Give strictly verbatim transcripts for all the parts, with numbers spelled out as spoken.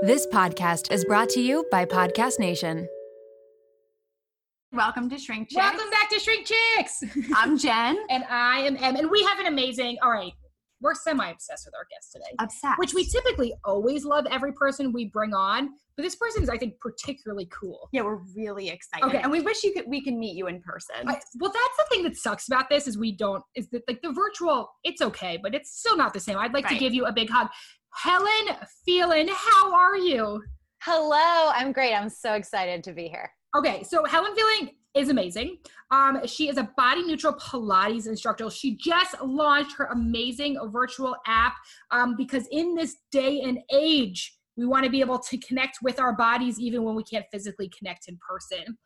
This podcast is brought to you by Podcast Nation. Welcome to Shrink Chicks. Welcome back to Shrink Chicks. I'm Jen. And I am Em. And we have an amazing, all right, we're semi-obsessed with our guest today. Obsessed. Which we typically always love every person we bring on. But this person's, I think, particularly cool. Yeah, we're really excited. Okay. And we wish you could we can meet you in person. I, well, that's the thing that sucks about this is we don't, is that like the virtual, it's okay, but it's still not the same. I'd like right. to give you a big hug. Helen Phelan, how are you? Hello. I'm great. I'm so excited to be here. Okay, so Helen Phelan is amazing. Um, she is a body-neutral Pilates instructor. She just launched her amazing virtual app um, because in this day and age, we want to be able to connect with our bodies even when we can't physically connect in person.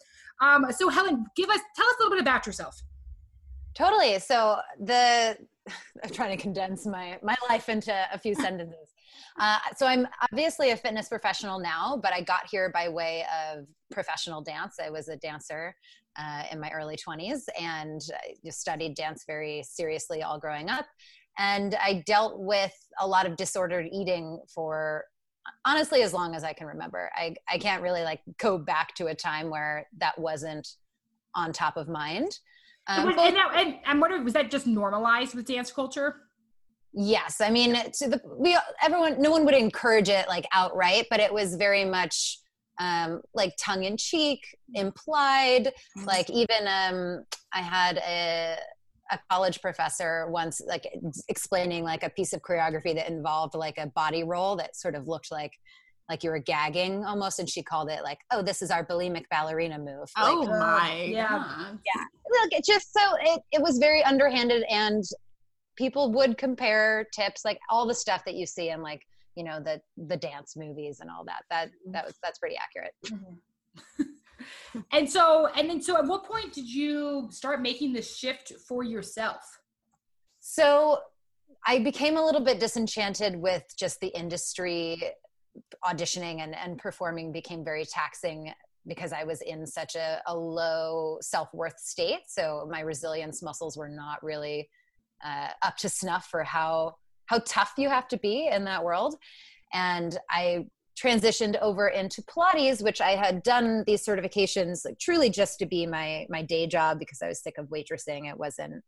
Um, so Helen, give us tell us a little bit about yourself. Totally. So the I'm trying to condense my my life into a few sentences. Uh, so I'm obviously a fitness professional now, but I got here by way of professional dance. I was a dancer uh, in my early twenties and I studied dance very seriously all growing up. And I dealt with a lot of disordered eating for honestly as long as I can remember. I, I can't really like go back to a time where that wasn't on top of mind. Um, was, and, that, and I'm wondering, was that just normalized with dance culture? Yes. I mean, to the, we, everyone, no one would encourage it like outright, but it was very much um, like tongue in cheek, implied, like even um, I had a, a college professor once like explaining like a piece of choreography that involved like a body roll that sort of looked like like you were gagging almost. And she called it like, oh, this is our bulimic ballerina move. Oh like, my. Yeah. God. Yeah. Look, it just, so it, it was very underhanded and people would compare tips, like all the stuff that you see in like, you know, the, the dance movies and all that, that, that was, that's pretty accurate. Mm-hmm. And so, and then, so at what point did you start making the shift for yourself? So I became a little bit disenchanted with just the industry. Auditioning and, and performing became very taxing because I was in such a, a low self-worth state. So my resilience muscles were not really uh, up to snuff for how, how tough you have to be in that world. And I transitioned over into Pilates, which I had done these certifications like truly just to be my, my day job because I was sick of waitressing. It wasn't,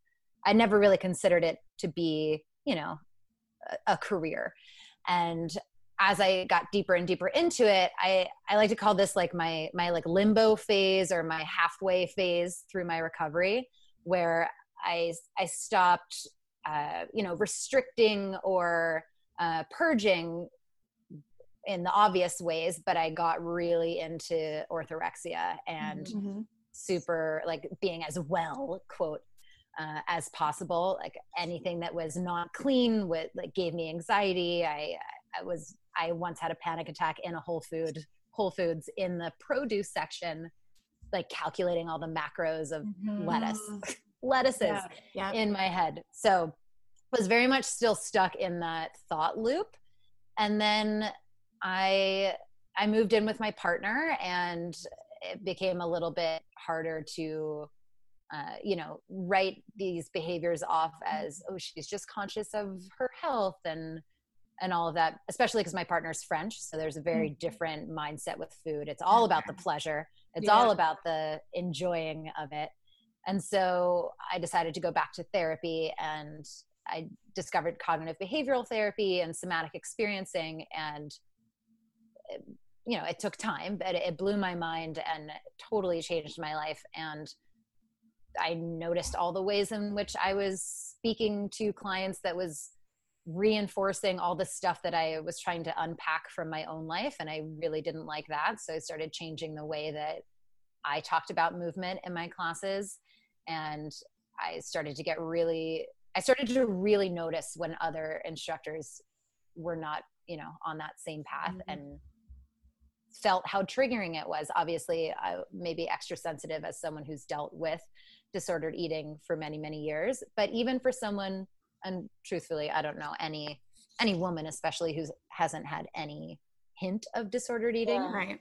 I never really considered it to be, you know, a, a career. And as I got deeper and deeper into it, I, I like to call this like my, my like limbo phase or my halfway phase through my recovery where I, I stopped, uh, you know, restricting or uh, purging in the obvious ways, but I got really into orthorexia and mm-hmm. super like being as well, quote, Uh, as possible, like anything that was not clean with like gave me anxiety. I, I was, I once had a panic attack in a Whole Food, Whole Foods in the produce section, like calculating all the macros of mm-hmm. lettuce, lettuces yeah. Yeah. in my head. So I was very much still stuck in that thought loop. And then I, I moved in with my partner and it became a little bit harder to Uh, you know, write these behaviors off as, oh, she's just conscious of her health and and all of that, especially because my partner's French. So there's a very mm-hmm. different mindset with food. It's all about the pleasure. It's yeah. all about the enjoying of it. And so I decided to go back to therapy and I discovered cognitive behavioral therapy and somatic experiencing. And, you know, it took time, but it blew my mind and totally changed my life. And I noticed all the ways in which I was speaking to clients that was reinforcing all the stuff that I was trying to unpack from my own life. And I really didn't like that. So I started changing the way that I talked about movement in my classes. And I started to get really, I started to really notice when other instructors were not, you know, on that same path mm-hmm. and felt how triggering it was. Obviously, I may be extra sensitive as someone who's dealt with disordered eating for many, many years. But even for someone, and truthfully, I don't know any any woman, especially who hasn't had any hint of disordered eating. Yeah, right.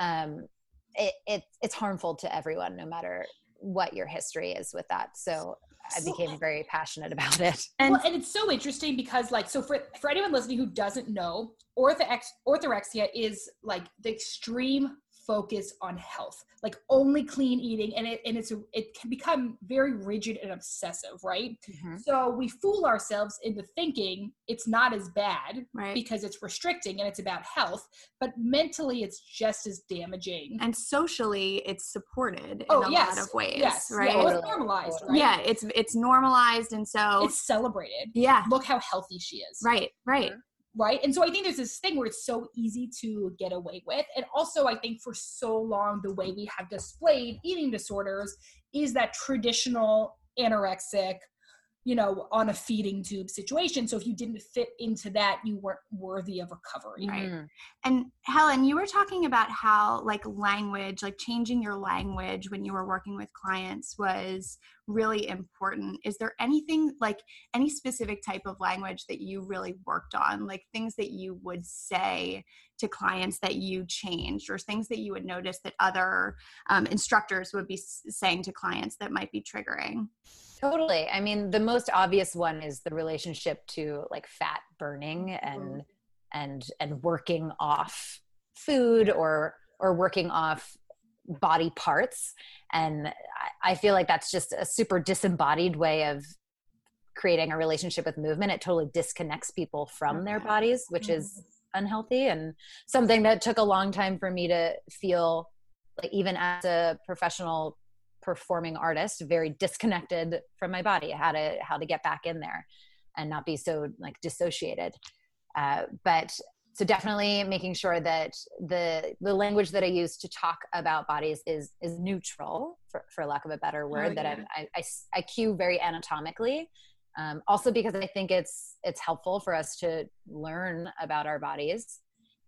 Um, it, it it's harmful to everyone, no matter what your history is with that. So I became very passionate about it. And, well, and it's so interesting because, like, so for, for anyone listening who doesn't know, orthorex, orthorexia is like the extreme focus on health, like only clean eating. And it, and it's, it can become very rigid and obsessive, right? Mm-hmm. So we fool ourselves into thinking it's not as bad, right? Because it's restricting and it's about health, but mentally it's just as damaging. And socially it's supported oh, in a yes. lot of ways, yes. right? Yeah, it's normalized, right? Yeah, it's, it's normalized. And so it's celebrated. Yeah. Look how healthy she is. Right. Right. Sure. Right. And so I think there's this thing where it's so easy to get away with. And also I think for so long, the way we have displayed eating disorders is that traditional anorexic, you know, on a feeding tube situation. So if you didn't fit into that, you weren't worthy of recovery. Right. Mm-hmm. And Helen, you were talking about how like language, like changing your language when you were working with clients was really important. Is there anything like any specific type of language that you really worked on? Like things that you would say to clients that you changed, or things that you would notice that other um, instructors would be s- saying to clients that might be triggering? Totally. I mean, the most obvious one is the relationship to like fat burning and, mm-hmm. and, and working off food or, or working off body parts. And I feel like that's just a super disembodied way of creating a relationship with movement. It totally disconnects people from their bodies, which is unhealthy and something that took a long time for me to feel, like even as a professional performing artist, very disconnected from my body, how to, how to get back in there and not be so like dissociated. Uh, but So definitely making sure that the the language that I use to talk about bodies is is neutral, for, for lack of a better word, oh, yeah. that I, I, I cue very anatomically. Um, also because I think it's it's helpful for us to learn about our bodies.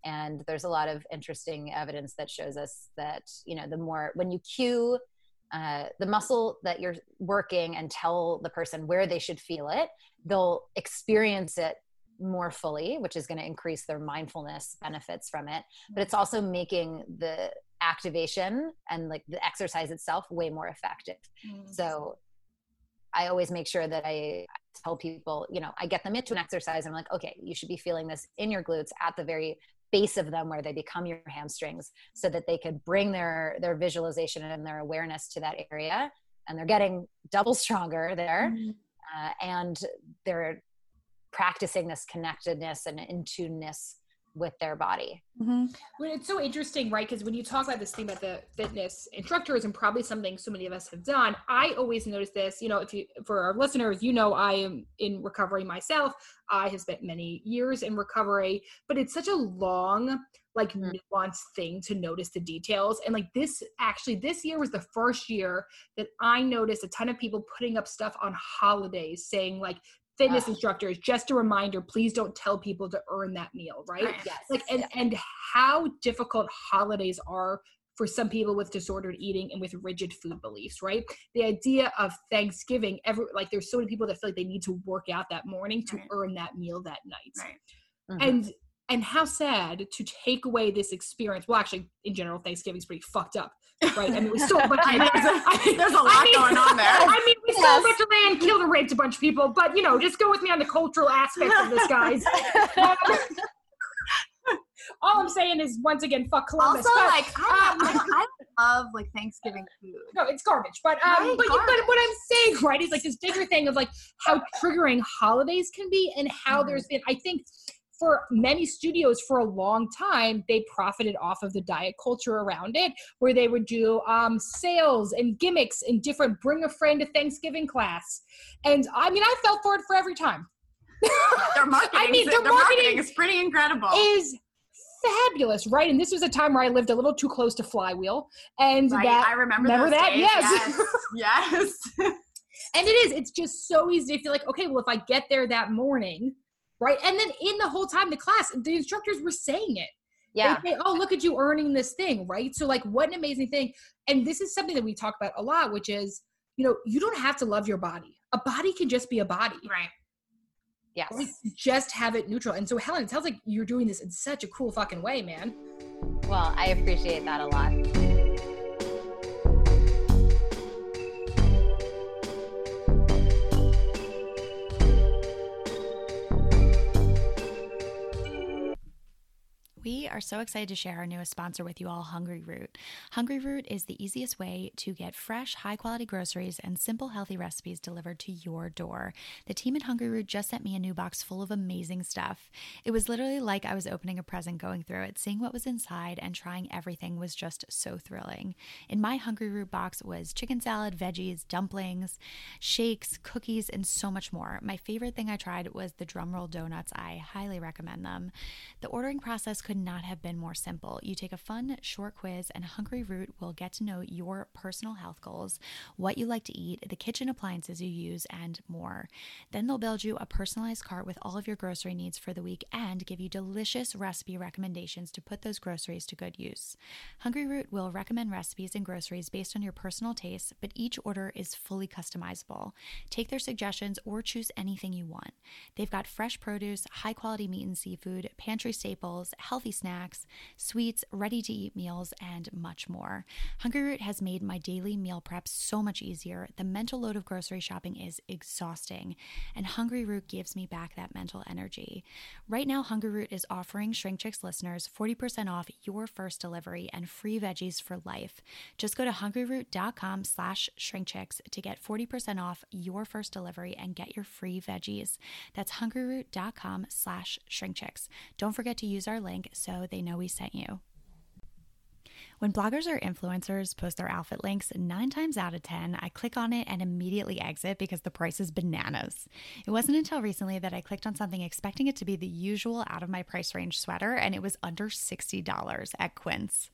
And there's a lot of interesting evidence that shows us that, you know, the more, when you cue uh, the muscle that you're working and tell the person where they should feel it, they'll experience it more fully, which is going to increase their mindfulness benefits from it. But it's also making the activation and like the exercise itself way more effective. Mm-hmm. So I always make sure that I tell people, you know, I get them into an exercise. I'm like, okay, you should be feeling this in your glutes at the very base of them where they become your hamstrings, so that they could bring their, their visualization and their awareness to that area. And they're getting double stronger there. Mm-hmm. Uh, and they're practicing this connectedness and in tuneness with their body. Mm-hmm. Well, it's so interesting, right? Because when you talk about this thing about the fitness instructors, and probably something so many of us have done, I always notice this, you know, if you, for our listeners, you know, I am in recovery myself. I have spent many years in recovery, but it's such a long, like mm-hmm. nuanced thing to notice the details. And like this, actually this year was the first year that I noticed a ton of people putting up stuff on holidays saying like, fitness instructors, just a reminder, please don't tell people to earn that meal, right? Yes. Like, and, and how difficult holidays are for some people with disordered eating and with rigid food beliefs, right? The idea of Thanksgiving, every, like there's so many people that feel like they need to work out that morning to right. earn that meal that night. Right. Mm-hmm. And and how sad to take away this experience. Well, actually, in general, Thanksgiving's pretty fucked up, right? I mean, we stole a bunch of land. I mean, there's a lot I mean, going on there. I mean, we yes. stole a bunch of land, killed and raped a bunch of people, but, you know, just go with me on the cultural aspect of this, guys. Um, all I'm saying is, once again, fuck Columbus. Also, but, like, I, um, I, I love, like, Thanksgiving food. No, it's garbage. But, um, right, but, garbage. but what I'm saying, right, is, like, this bigger thing of, like, how triggering holidays can be and how mm. there's been, I think, for many studios for a long time, they profited off of the diet culture around it, where they would do um, sales and gimmicks and different bring a friend to Thanksgiving class. And I mean, I fell for it for every time. Their marketing, I mean, their their marketing, marketing is pretty incredible. Is fabulous, right? And this was a time where I lived a little too close to Flywheel. And right, that, I remember, remember that. Days. Yes. Yes. yes. And it is, it's just so easy to feel like, okay, well, if I get there that morning, right? And then in the whole time, the class, the instructors were saying it. Yeah. They say, oh, look at you earning this thing, right? So like, what an amazing thing. And this is something that we talk about a lot, which is, you know, you don't have to love your body. A body can just be a body. Right. Yes. Like, just have it neutral. And so Helen, it sounds like you're doing this in such a cool fucking way, man. Well, I appreciate that a lot. We are so excited to share our newest sponsor with you all, Hungry Root. Hungry Root is the easiest way to get fresh, high-quality groceries and simple, healthy recipes delivered to your door. The team at Hungry Root just sent me a new box full of amazing stuff. It was literally like I was opening a present, going through it, seeing what was inside, and trying everything was just so thrilling. In my Hungry Root box was chicken salad, veggies, dumplings, shakes, cookies, and so much more. My favorite thing I tried was the drumroll donuts. I highly recommend them. The ordering process could not have been more simple. You take a fun, short quiz, and Hungry Root will get to know your personal health goals, what you like to eat, the kitchen appliances you use, and more. Then they'll build you a personalized cart with all of your grocery needs for the week and give you delicious recipe recommendations to put those groceries to good use. Hungry Root will recommend recipes and groceries based on your personal tastes, but each order is fully customizable. Take their suggestions or choose anything you want. They've got fresh produce, high-quality meat and seafood, pantry staples, health healthy snacks, sweets, ready-to-eat meals, and much more. Hungry Root has made my daily meal prep so much easier. The mental load of grocery shopping is exhausting, and Hungry Root gives me back that mental energy. Right now, Hungry Root is offering Shrink Chicks listeners forty percent off your first delivery and free veggies for life. Just go to hungryroot.com slash shrinkchicks to get forty percent off your first delivery and get your free veggies. That's hungryroot.com slash shrinkchicks. Don't forget to use our link so they know we sent you. When bloggers or influencers post their outfit links, nine times out of ten, I click on it and immediately exit because the price is bananas. It wasn't until recently that I clicked on something expecting it to be the usual out of my price range sweater, and it was under sixty dollars at Quince.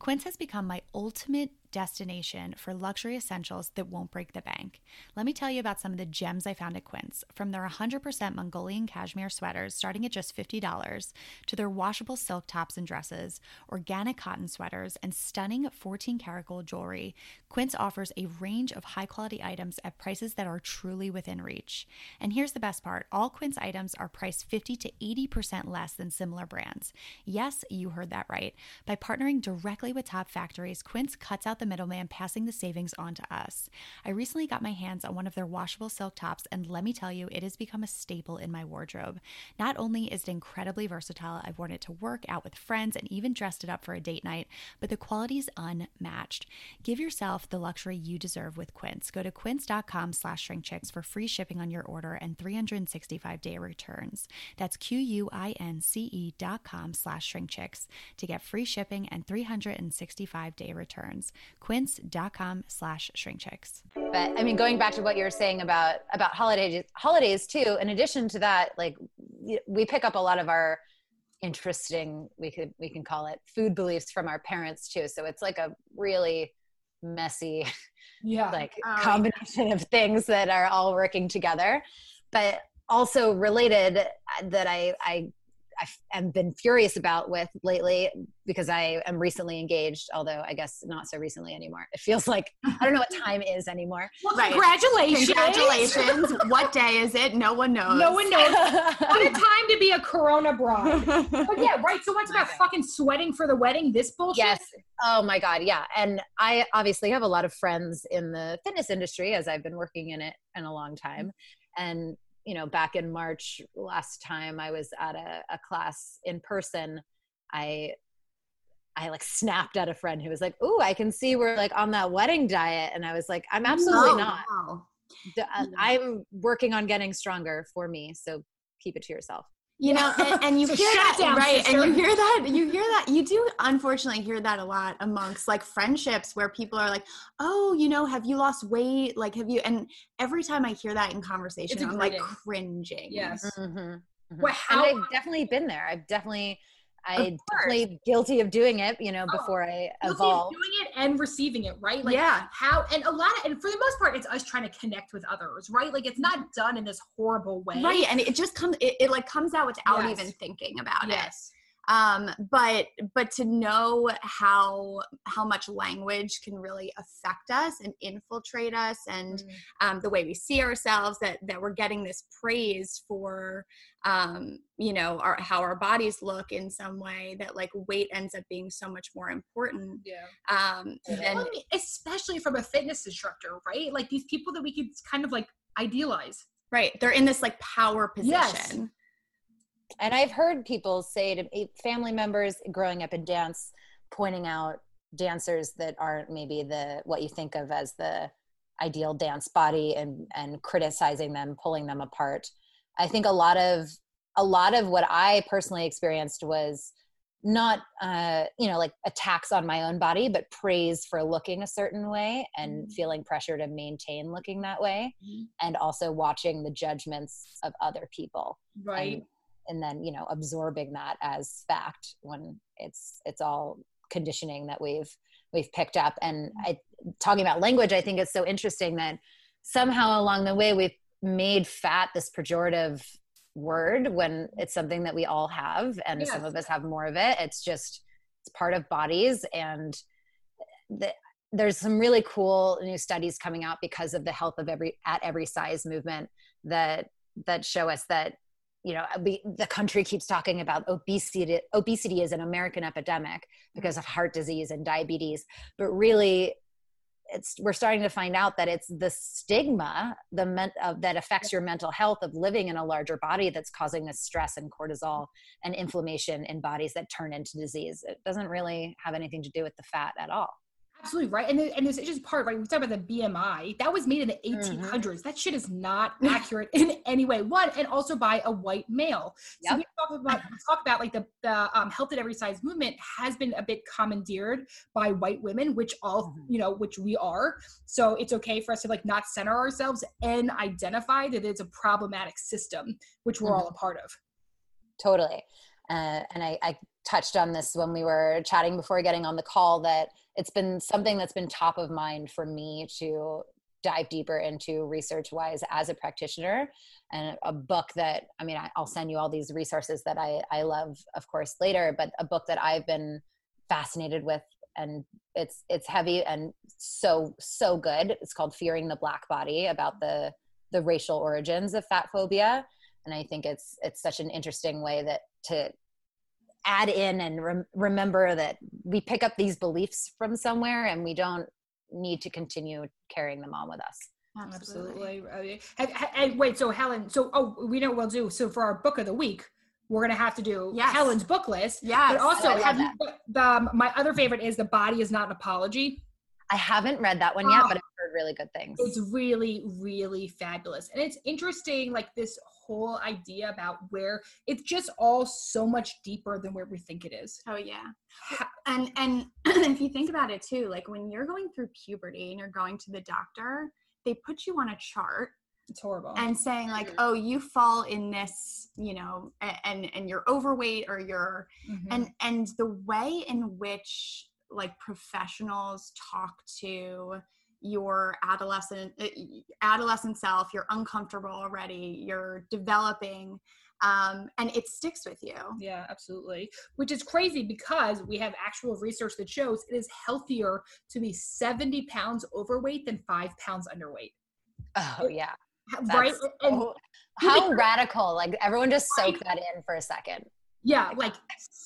Quince has become my ultimate destination for luxury essentials that won't break the bank. Let me tell you about some of the gems I found at Quince, from their one hundred percent Mongolian cashmere sweaters starting at just fifty dollars to their washable silk tops and dresses, organic cotton sweaters, and stunning fourteen karat gold jewelry. Quince offers a range of high-quality items at prices that are truly within reach. And here's the best part. All Quince items are priced fifty to eighty percent less than similar brands. Yes, you heard that right. By partnering directly with top factories, Quince cuts out the middleman, passing the savings on to us. I recently got my hands on one of their washable silk tops, and let me tell you, it has become a staple in my wardrobe. Not only is it incredibly versatile, I've worn it to work, out with friends, and even dressed it up for a date night, but the quality is unmatched. Give yourself the luxury you deserve with Quince. Go to quince.com slash shrinkchicks for free shipping on your order and three hundred sixty-five day returns. That's Q-U-I-N-C-E dot com slash shrinkchicks to get free shipping and three hundred sixty-five day returns. Quince.com slash shrinkchicks. But I mean, going back to what you were saying about, about holidays, holidays too, in addition to that, like we pick up a lot of our interesting, we could, we can call it food beliefs from our parents too. So it's like a really messy, yeah, like um, combination of things that are all working together, but also related that I, I, I've been furious about with lately because I am recently engaged, although I guess not so recently anymore. It feels like, I don't know what time is anymore. Well, right. Congratulations. Congratulations. What day is it? No one knows. No one knows. What a time to be a Corona bride. But yeah, right. So what's about fucking sweating for the wedding? This bullshit? Yes. Oh my God. Yeah. And I obviously have a lot of friends in the fitness industry as I've been working in it in a long time. And you know, back in March last time I was at a, a class in person, I, I like snapped at a friend who was like, "Ooh, I can see we're like on that wedding diet." And I was like, I'm absolutely no, not. No. I'm working on getting stronger for me. So keep it to yourself. You know, and, and you so hear that, down, right? Sister. And you hear that, you hear that, you do unfortunately hear that a lot amongst like friendships where people are like, "Oh, you know, have you lost weight? Like, have you?" And every time I hear that in conversation, I'm like cringing. Yes. Mm-hmm, mm-hmm. Well, how- and I've definitely been there. I've definitely, I definitely guilty of doing it, you know, before oh, I evolved. Guilty of doing it and receiving it, right? Like yeah. How, and a lot of, and for the most part, it's us trying to connect with others, right? Like it's not done in this horrible way. Right. And it just comes, it, it like comes out without yes. even thinking about yes. it. Um, but, but to know how, how much language can really affect us and infiltrate us and, mm. um, the way we see ourselves, that, that we're getting this praise for, um, you know, our, how our bodies look in some way that like weight ends up being so much more important. Yeah. Um, yeah. Than- especially from a fitness instructor, right? Like these people that we could kind of like idealize. Right. They're in this like power position. Yes. And I've heard people say to family members growing up in dance, pointing out dancers that aren't maybe the, what you think of as the ideal dance body, and, and criticizing them, pulling them apart. I think a lot of, a lot of what I personally experienced was not, uh, you know, like attacks on my own body, but praise for looking a certain way and feeling pressure to maintain looking that way. Mm-hmm. And also watching the judgments of other people. Right. And, and then, you know, absorbing that as fact when it's, it's all conditioning that we've, we've picked up. And I, talking about language, I think it's so interesting that somehow along the way we've made fat this pejorative word when it's something that we all have. And yes. Some of us have more of it. It's just, it's part of bodies. And the, there's some really cool new studies coming out because of the Health of Every, at Every Size movement that, that show us that, you know, we, the country keeps talking about obesity. Obesity is an American epidemic because of heart disease and diabetes, but really, it's we're starting to find out that it's the stigma the men, uh, that affects your mental health of living in a larger body that's causing this stress and cortisol and inflammation in bodies that turn into disease. It doesn't really have anything to do with the fat at all. Absolutely right, and and this is just part right. We talk about the B M I that was made in the eighteen hundreds. Mm-hmm. That shit is not accurate in any way. One, and also by a white male. Yep. So we talk about we talk about like the the um, Health at Every Size movement has been a bit commandeered by white women, which all mm-hmm. you know, which we are. So it's okay for us to like not center ourselves and identify that it's a problematic system, which we're mm-hmm. all a part of. Totally, uh, and I, I touched on this when we were chatting before getting on the call that. It's been something that's been top of mind for me to dive deeper into research-wise as a practitioner, and a book that, I mean, I'll send you all these resources that I, I love, of course, later, but a book that I've been fascinated with, and it's it's heavy and so, so good. It's called Fearing the Black Body, about the the racial origins of fat phobia, and I think it's it's such an interesting way that to add in and re- remember that we pick up these beliefs from somewhere and we don't need to continue carrying them on with us. Absolutely. Absolutely. And, and wait, so Helen, so, oh, we know what we'll do. So for our book of the week, we're going to have to do yes. Helen's book list. Yeah. But also oh, have you, the, my other favorite is The Body Is Not an Apology. I haven't read that one yet, oh, but I've heard really good things. It's really, really fabulous. And it's interesting, like this whole idea about where it's just all so much deeper than where we think it is. Oh yeah. And and if you think about it too, like when you're going through puberty and you're going to the doctor, they put you on a chart. It's horrible. And saying like, mm-hmm. oh, you fall in this, you know, and and you're overweight or you're mm-hmm. and and the way in which like professionals talk to your adolescent adolescent self, you're uncomfortable already, you're developing, um, and it sticks with you. Yeah, absolutely. Which is crazy because we have actual research that shows it is healthier to be seventy pounds overweight than five pounds underweight. Oh, yeah. Right? So, and, how like, radical. Like everyone just soak that in for a second. Yeah, like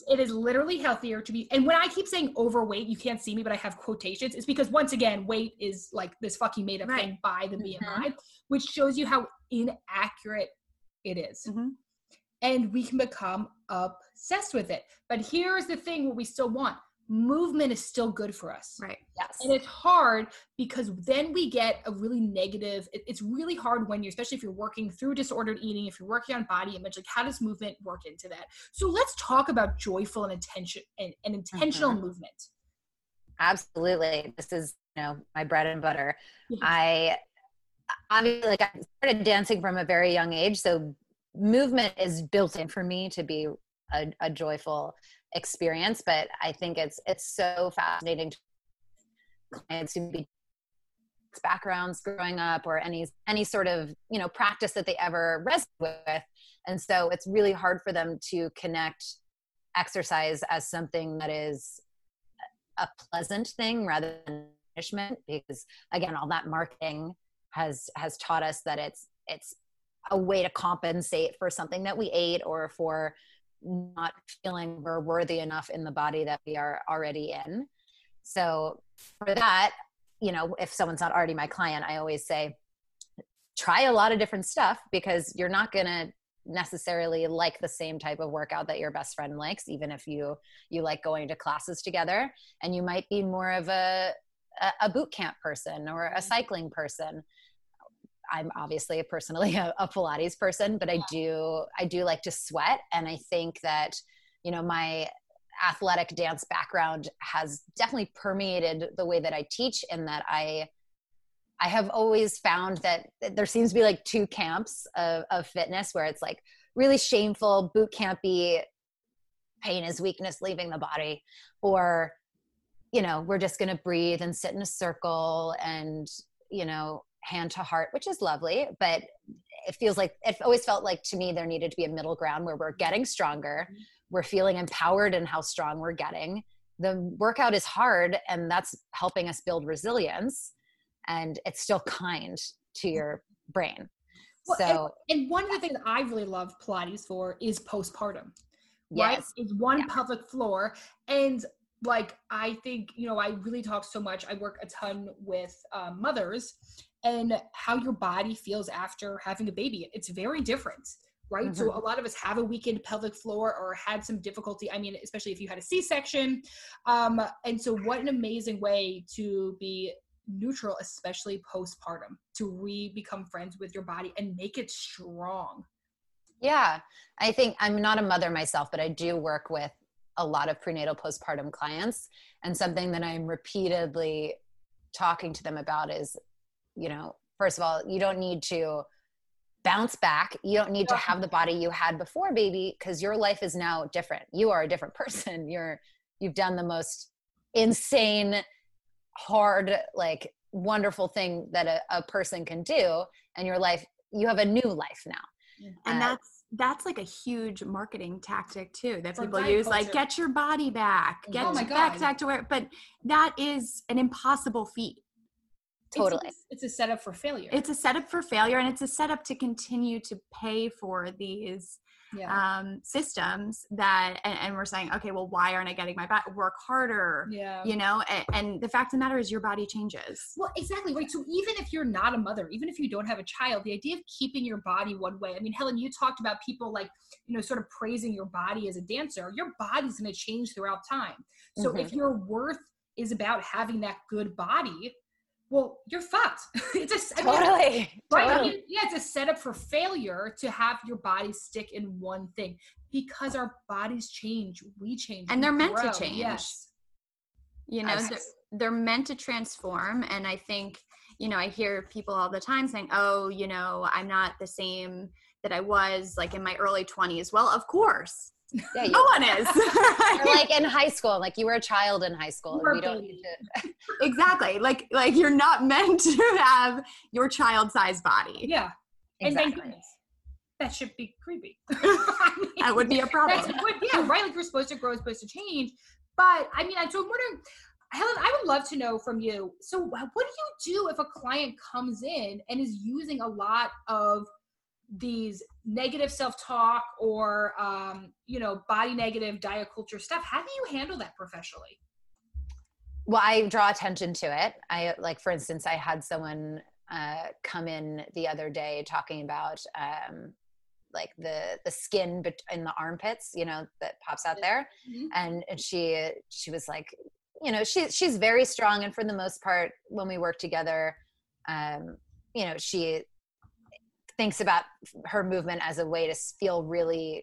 it is literally healthier to be. And when I keep saying overweight, you can't see me, but I have quotations. It's because once again, weight is like this fucking made up right. thing by the B M I, mm-hmm. which shows you how inaccurate it is. Mm-hmm. And we can become obsessed with it. But here's the thing, what we still want. Movement is still good for us. Right. Yes. And it's hard because then we get a really negative, it, it's really hard when you, especially if you're working through disordered eating, if you're working on body image, like how does movement work into that? So let's talk about joyful and attention and, and intentional mm-hmm. movement. Absolutely. This is, you know, my bread and butter. Mm-hmm. I obviously like I started dancing from a very young age. So movement is built in for me to be a, a joyful experience, but I think it's it's so fascinating to clients who be backgrounds growing up or any any sort of, you know, practice that they ever wrestled with, and so it's really hard for them to connect exercise as something that is a pleasant thing rather than punishment, because again, all that marketing has has taught us that it's it's a way to compensate for something that we ate or for not feeling we're worthy enough in the body that we are already in. So for that, you know, if someone's not already my client, I always say, try a lot of different stuff because you're not going to necessarily like the same type of workout that your best friend likes, even if you you like going to classes together, and you might be more of a a boot camp person or a cycling person. I'm obviously personally a, a Pilates person, but I do I do like to sweat, and I think that, you know, my athletic dance background has definitely permeated the way that I teach, in that I I have always found that there seems to be like two camps of, of fitness, where it's like really shameful, boot campy, pain is weakness leaving the body, or, you know, we're just going to breathe and sit in a circle and, you know, hand to heart, which is lovely, but it feels like, it always felt like to me there needed to be a middle ground where we're getting stronger, mm-hmm. we're feeling empowered in how strong we're getting. The workout is hard, and that's helping us build resilience. And it's still kind to your brain. Well, so, and, and one of the things I really love Pilates for is postpartum, yes. right? It's one yeah. pelvic floor. And like, I think, you know, I really talk so much. I work a ton with uh, mothers, and how your body feels after having a baby. It's very different, right? Mm-hmm. So a lot of us have a weakened pelvic floor or had some difficulty. I mean, especially if you had a C-section. Um, and so what an amazing way to be neutral, especially postpartum, to re become friends with your body and make it strong. Yeah. I think, I'm not a mother myself, but I do work with a lot of prenatal postpartum clients. And something that I'm repeatedly talking to them about is, you know, first of all, you don't need to bounce back. You don't need to have the body you had before baby, because your life is now different. You are a different person. You're, you've done the most insane, hard, like wonderful thing that a, a person can do, and your life, you have a new life now. And uh, that's, that's like a huge marketing tactic too, that people use, culture. Like, get your body back, get oh my God. back, back to where, but that is an impossible feat. Totally. It's, it's a setup for failure. It's a setup for failure. And it's a setup to continue to pay for these Yeah. um, systems that, and, and we're saying, okay, well, why aren't I getting my back, work harder? Yeah. You know, and, and the fact of the matter is your body changes. Well, exactly. Right. So even if you're not a mother, even if you don't have a child, the idea of keeping your body one way, I mean, Helen, you talked about people like, you know, sort of praising your body as a dancer, your body's going to change throughout time. So mm-hmm. if your worth is about having that good body, well, you're fucked. It's a set- totally. I mean, right? Totally. I mean, yeah, it's a setup for failure to have your body stick in one thing, because our bodies change, we change, and we they're grow. meant to change. Yes. You know, they're, they're meant to transform. And I think, you know, I hear people all the time saying, "Oh, you know, I'm not the same that I was like in my early twenties." Well, of course. Yeah, you, no one is. Right? Or like in high school, like you were a child in high school. You don't need to. Exactly. Like, like you're not meant to have your child-sized body. Yeah. Exactly. And then, that should be creepy. I mean, that would be a problem. That's, yeah, right. Like, you're supposed to grow, supposed to change. But I mean, I so I'm wondering, Helen, I would love to know from you. So, what do you do if a client comes in and is using a lot of these negative self-talk or, um, you know, body negative diet culture stuff? How do you handle that professionally? Well, I draw attention to it. I like, for instance, I had someone, uh, come in the other day talking about, um, like the, the skin in the armpits, you know, that pops out there. Mm-hmm. And, and she, she was like, you know, she, she's very strong. And for the most part, when we work together, um, you know, she thinks about her movement as a way to feel really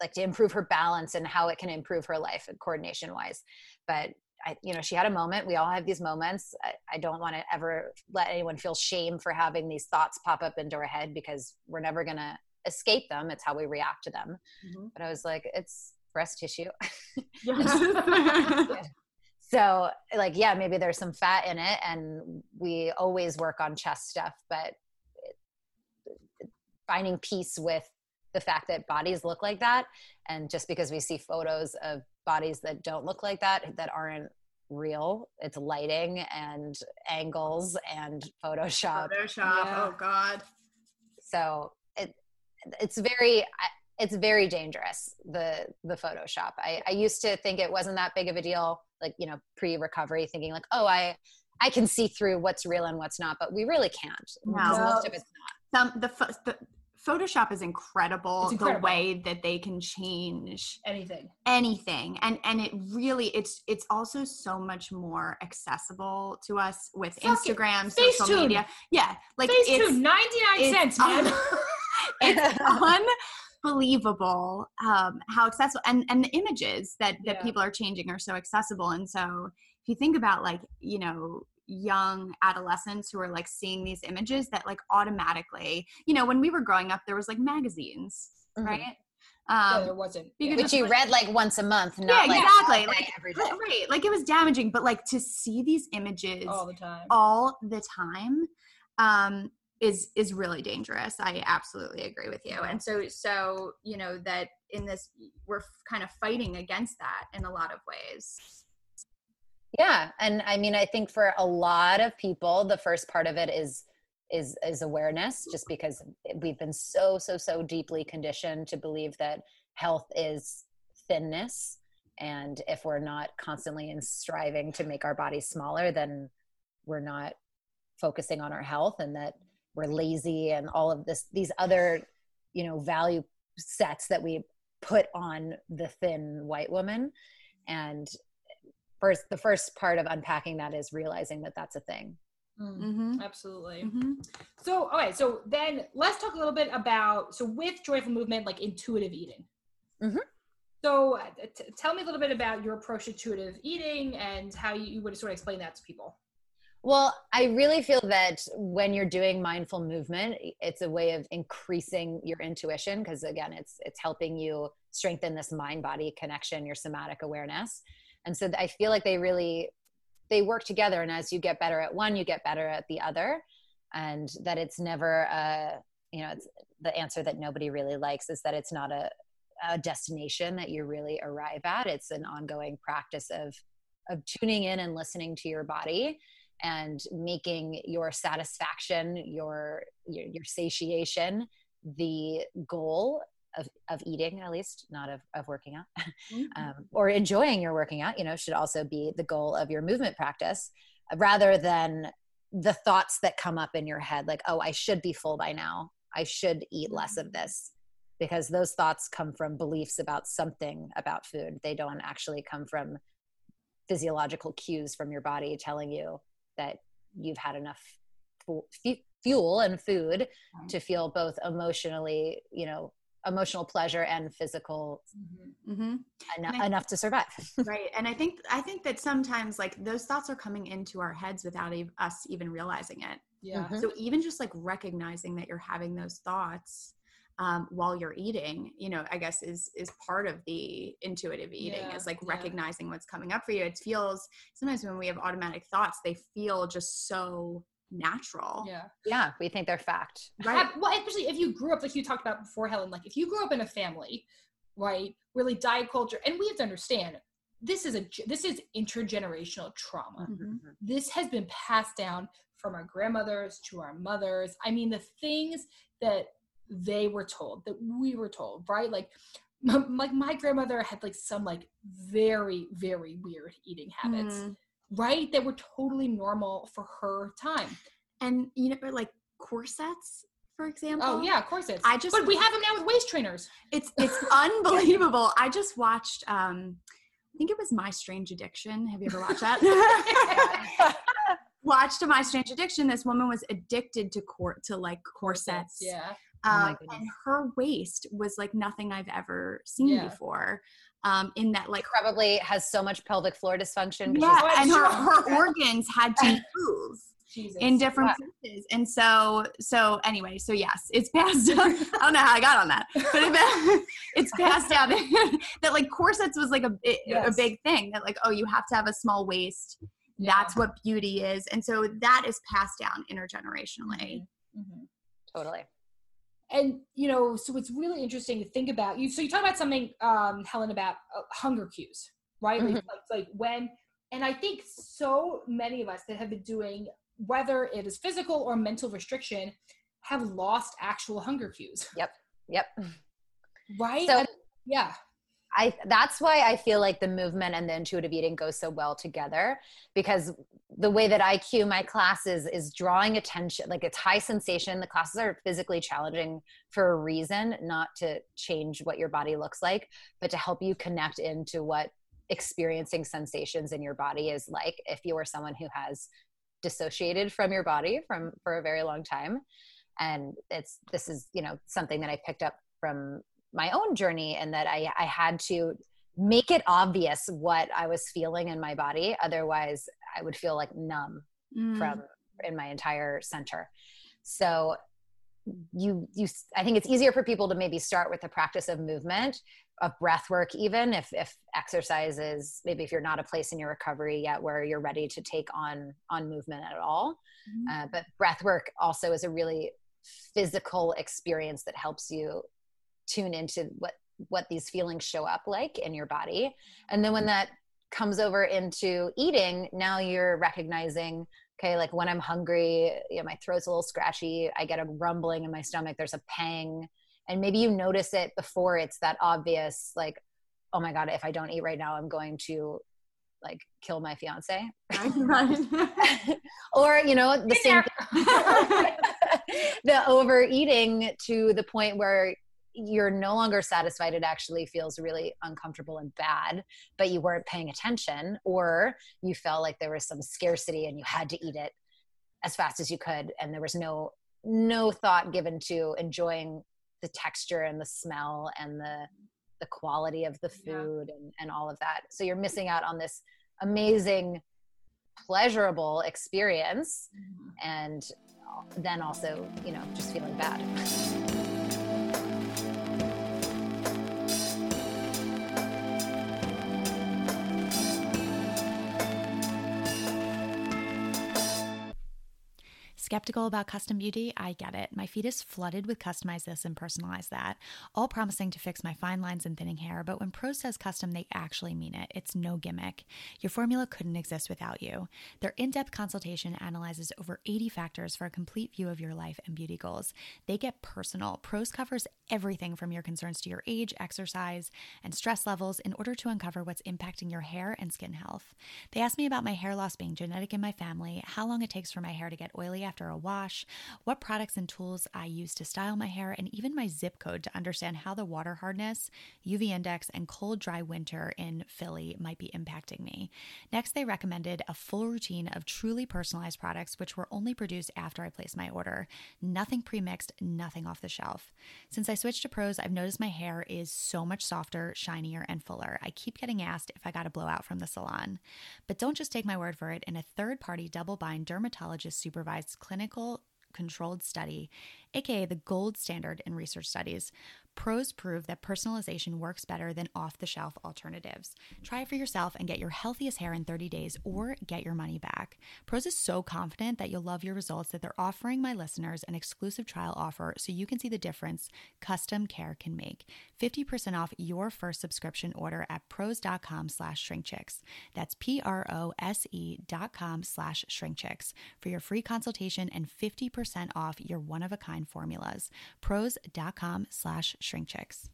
like to improve her balance and how it can improve her life coordination wise. But I, you know, she had a moment. We all have these moments. I, I don't want to ever let anyone feel shame for having these thoughts pop up into her head, because we're never going to escape them. It's how we react to them. Mm-hmm. But I was like, it's breast tissue. Yes. So like, yeah, maybe there's some fat in it, and we always work on chest stuff, but finding peace with the fact that bodies look like that. And just because we see photos of bodies that don't look like that, that aren't real, it's lighting and angles and Photoshop. Photoshop, yeah. Oh God. So it, it's very, it's very dangerous, the, the Photoshop. I, I used to think it wasn't that big of a deal, like, you know, pre-recovery, thinking like, oh, I, I can see through what's real and what's not, but we really can't. No. Because most of it's not. Some the, the Photoshop is incredible, incredible the way that they can change anything, anything. And, and it really, it's, it's also so much more accessible to us with Fuck Instagram, it. social Facetune. media. Yeah. Like Facetune, it's ninety-nine cents, man. It's unbelievable um, how accessible and, and the images that, that yeah. people are changing are so accessible. And so if you think about like, you know, young adolescents who are like seeing these images that like automatically, you know, when we were growing up, there was like magazines, mm-hmm. right? Um, no, there wasn't. You Which you like, read like once a month, not yeah, like, exactly. like every day. Right. Like it was damaging, but like to see these images all the time, all the time um, is, is really dangerous. I absolutely agree with you. And so, so, you know, that in this, we're kind of fighting against that in a lot of ways. Yeah. And I mean, I think for a lot of people, the first part of it is, is, is awareness, just because we've been so, so, so deeply conditioned to believe that health is thinness. And if we're not constantly in striving to make our bodies smaller, then we're not focusing on our health, and that we're lazy and all of this, these other, you know, value sets that we put on the thin white woman. And First, the first part of unpacking that is realizing that that's a thing. Mm-hmm. Absolutely. Mm-hmm. So, all right. So then let's talk a little bit about, so with joyful movement, like intuitive eating. Mm-hmm. So t- tell me a little bit about your approach to intuitive eating and how you, you would sort of explain that to people. Well, I really feel that when you're doing mindful movement, it's a way of increasing your intuition. Cause again, it's, it's helping you strengthen this mind-body connection, your somatic awareness. And so I feel like they really, they work together. And as you get better at one, you get better at the other. And that it's never, uh, you know, it's the answer that nobody really likes is that it's not a, a destination that you really arrive at. It's an ongoing practice of, of tuning in and listening to your body and making your satisfaction, your, your, your satiation, the goal Of, of eating, at least, not of, of working out, mm-hmm. um, or enjoying your working out, you know, should also be the goal of your movement practice, rather than the thoughts that come up in your head, like, oh, I should be full by now. I should eat less of this, because those thoughts come from beliefs about something about food. They don't actually come from physiological cues from your body telling you that you've had enough f- fuel and food mm-hmm. to feel both emotionally, you know, emotional pleasure and physical mm-hmm. enough, and I, enough to survive. Right. And I think, I think that sometimes like those thoughts are coming into our heads without e- us even realizing it. Yeah. Mm-hmm. So even just like recognizing that you're having those thoughts um, while you're eating, you know, I guess is, is part of the intuitive eating yeah. is like recognizing yeah. what's coming up for you. It feels sometimes when we have automatic thoughts, they feel just so natural. Yeah. Yeah. We think they're fact. Right. Well, especially if you grew up, like you talked about before, Helen, like if you grew up in a family, right, really diet culture, and we have to understand this is a, this is intergenerational trauma. Mm-hmm. This has been passed down from our grandmothers to our mothers. I mean, the things that they were told, that we were told, right? Like, like my grandmother had like some like very, very weird eating habits. Mm-hmm. Right, that were totally normal for her time. And you know, like corsets, for example. Oh yeah, corsets. I just but we have them now with waist trainers. It's it's unbelievable. I just watched um I think it was My Strange Addiction. Have you ever watched that? Watched My Strange Addiction. This woman was addicted to cor- to like corsets. Yeah. Um, oh and her waist was like nothing I've ever seen yeah. before. Um, in that like she probably has so much pelvic floor dysfunction. Yeah, and her, her organs had to move Jesus. in different wow. places. And so, so anyway, so yes, it's passed down. I don't know how I got on that, but it, it's passed down that like corsets was like a, it, yes. a big thing that like, oh, you have to have a small waist. Yeah. That's what beauty is. And so that is passed down intergenerationally. Mm-hmm. Mm-hmm. Totally. And, you know, so it's really interesting to think about you. So you talk about something, um, Helen, about uh, hunger cues, right? Mm-hmm. Like, like when, and I think so many of us that have been doing, whether it is physical or mental restriction, have lost actual hunger cues. Yep. Yep. Right. So and, yeah. I, that's why I feel like the movement and the intuitive eating goes so well together, because the way that I cue my classes is drawing attention, like it's high sensation. The classes are physically challenging for a reason, not to change what your body looks like, but to help you connect into what experiencing sensations in your body is like if you are someone who has dissociated from your body from for a very long time. And it's, this is, you know, something that I picked up from my own journey, and that I, I had to make it obvious what I was feeling in my body. Otherwise I would feel like numb mm. from in my entire center. So you, you, I think it's easier for people to maybe start with the practice of movement, of breath work, even if, if exercise is, maybe if you're not a place in your recovery yet where you're ready to take on, on movement at all. Mm. Uh, but breath work also is a really physical experience that helps you tune into what, what these feelings show up like in your body. And then when that comes over into eating, now you're recognizing, okay, like when I'm hungry, you know, my throat's a little scratchy, I get a rumbling in my stomach, there's a pang. And maybe you notice it before it's that obvious, like, oh my God, if I don't eat right now, I'm going to like kill my fiance. Or, you know, the same, the overeating to the point where you're no longer satisfied. It actually feels really uncomfortable and bad, but you weren't paying attention, or you felt like there was some scarcity and you had to eat it as fast as you could. And there was no, no thought given to enjoying the texture and the smell and the, the quality of the food, yeah. and, and all of that. So you're missing out on this amazing, pleasurable experience. Mm-hmm. And then also, you know, just feeling bad. Skeptical about custom beauty? I get it. My feed is flooded with customize this and personalize that, all promising to fix my fine lines and thinning hair, but when Prose says custom, they actually mean it. It's no gimmick. Your formula couldn't exist without you. Their in-depth consultation analyzes over eighty factors for a complete view of your life and beauty goals. They get personal. Prose covers everything from your concerns to your age, exercise, and stress levels in order to uncover what's impacting your hair and skin health. They asked me about my hair loss being genetic in my family, how long it takes for my hair to get oily after After a wash, what products and tools I use to style my hair, and even my zip code to understand how the water hardness, U V index, and cold, dry winter in Philly might be impacting me. Next, they recommended a full routine of truly personalized products, which were only produced after I placed my order. Nothing pre-mixed, nothing off the shelf. Since I switched to Prose, I've noticed my hair is so much softer, shinier, and fuller. I keep getting asked if I got a blowout from the salon. But don't just take my word for it. In a third-party, double-blind, dermatologist-supervised clinical controlled study, aka the gold standard in research studies, Prose proved that personalization works better than off-the-shelf alternatives. Try it for yourself and get your healthiest hair in thirty days or get your money back. Prose is so confident that you'll love your results that they're offering my listeners an exclusive trial offer so you can see the difference custom care can make. fifty percent off your first subscription order at prose.com slash shrinkchicks. That's P-R-O-S-E dot com slash shrinkchicks for your free consultation and fifty percent off your one-of-a-kind formulas. Prose.com slash shrinkchicks. Shrink Chicks.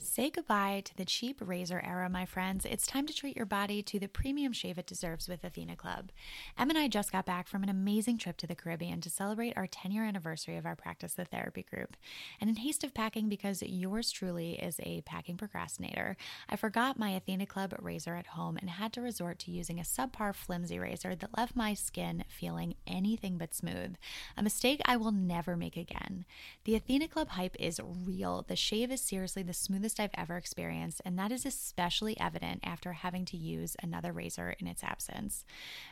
Say goodbye to the cheap razor era, my friends. It's time to treat your body to the premium shave it deserves with Athena Club. Em and I just got back from an amazing trip to the Caribbean to celebrate our ten-year anniversary of our Practice the Therapy group. And in haste of packing, because yours truly is a packing procrastinator, I forgot my Athena Club razor at home and had to resort to using a subpar flimsy razor that left my skin feeling anything but smooth, a mistake I will never make again. The Athena Club hype is real. The shave is seriously the smoothest I've ever experienced, and that is especially evident after having to use another razor in its absence.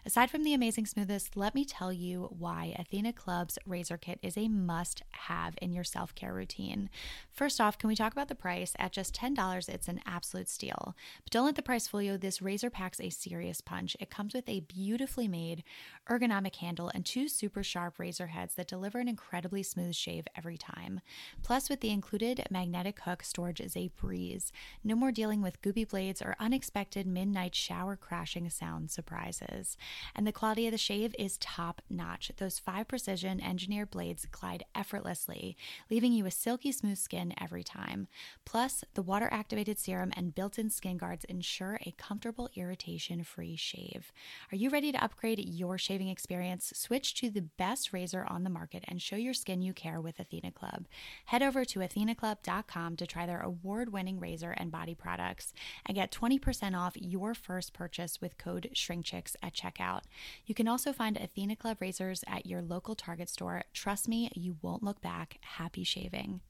Aside from the amazing smoothness, let me tell you why Athena Club's razor kit is a must-have in your self-care routine. First off, can we talk about the price? At just ten dollars, it's an absolute steal. But don't let the price fool you. This razor packs a serious punch. It comes with a beautifully made ergonomic handle and two super sharp razor heads that deliver an incredibly smooth shave every time. Plus, with the included magnetic hook, storage is a a breeze. No more dealing with goopy blades or unexpected midnight shower crashing sound surprises. And the quality of the shave is top notch. Those five precision engineered blades glide effortlessly, leaving you with silky smooth skin every time. Plus, the water-activated serum and built-in skin guards ensure a comfortable, irritation-free shave. Are you ready to upgrade your shaving experience? Switch to the best razor on the market and show your skin you care with Athena Club. Head over to athena club dot com to try their award-winning razor and body products and get twenty percent off your first purchase with code SHRINKCHICKS at checkout. You can also find Athena Club razors at your local Target store. Trust me, you won't look back. Happy shaving.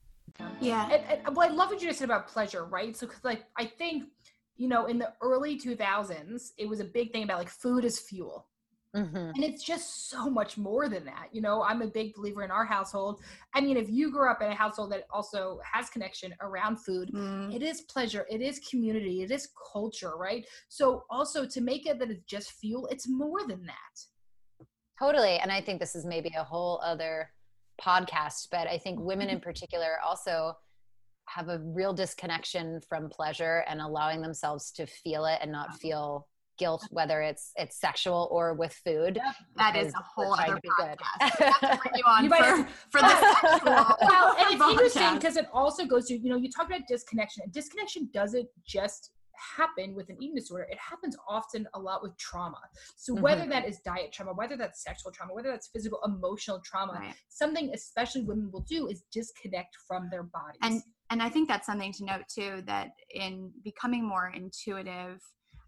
Yeah. And, and, well, I love what you just said about pleasure, right? So, because like, I think, you know, in the early two thousands, it was a big thing about like food is fuel. Mm-hmm. And it's just so much more than that. You know, I'm a big believer in our household. I mean, if you grew up in a household that also has connection around food, mm. it is pleasure. It is community. It is culture, right? So also to make it that it's just fuel, it's more than that. Totally. And I think this is maybe a whole other podcast, but I think women in particular also have a real disconnection from pleasure and allowing themselves to feel it and not feel guilt, whether it's it's sexual or with food. Yep. That is a whole other podcast. That's what you on you for, have, for the sexual. Well, and it's interesting because it also goes to, you know, you talk about disconnection, and disconnection doesn't just happen with an eating disorder. It happens often a lot with trauma. So whether mm-hmm. that is diet trauma, whether that's sexual trauma, whether that's physical, emotional trauma, right. something especially women will do is disconnect from their bodies. And and I think that's something to note too, that in becoming more intuitive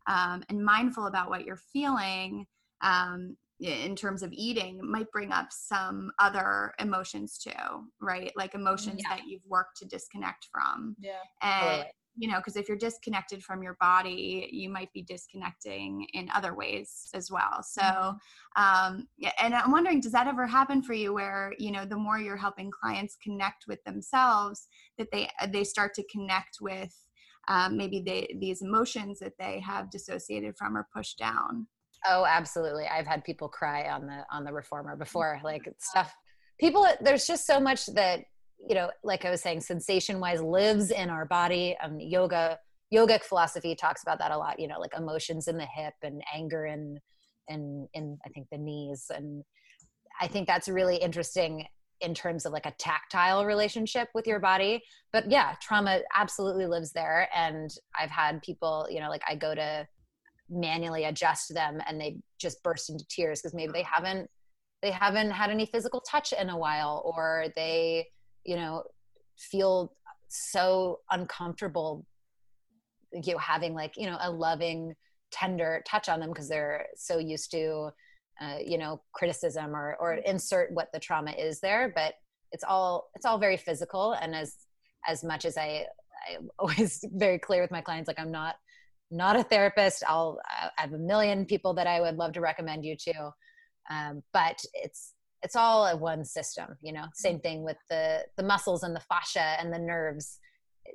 um, and mindful about what you're feeling um, in terms of eating might bring up some other emotions too, right? Like emotions yeah. that you've worked to disconnect from. Yeah. And totally. You know, because if you're disconnected from your body, you might be disconnecting in other ways as well. So, mm-hmm. um, and I'm wondering, does that ever happen for you where, you know, the more you're helping clients connect with themselves, that they, they start to connect with um, maybe they, these emotions that they have dissociated from or pushed down? Oh, absolutely. I've had people cry on the, on the reformer before, like stuff, people, there's just so much that, you know, like I was saying, sensation wise lives in our body. Um, yoga, yogic philosophy talks about that a lot, you know, like emotions in the hip and anger in, in, in I think the knees. And I think that's really interesting in terms of like a tactile relationship with your body, but yeah, trauma absolutely lives there. And I've had people, you know, like I go to manually adjust them and they just burst into tears because maybe they haven't, they haven't had any physical touch in a while, or they, you know, feel so uncomfortable, you know, having like, you know, a loving, tender touch on them because they're so used to, uh, you know, criticism or, or insert what the trauma is there, but it's all, it's all very physical. And as, as much as I, I'm always very clear with my clients, like I'm not, not a therapist. I'll, I have a million people that I would love to recommend you to. Um, but it's, it's all a one system, you know, same thing with the, the muscles and the fascia and the nerves.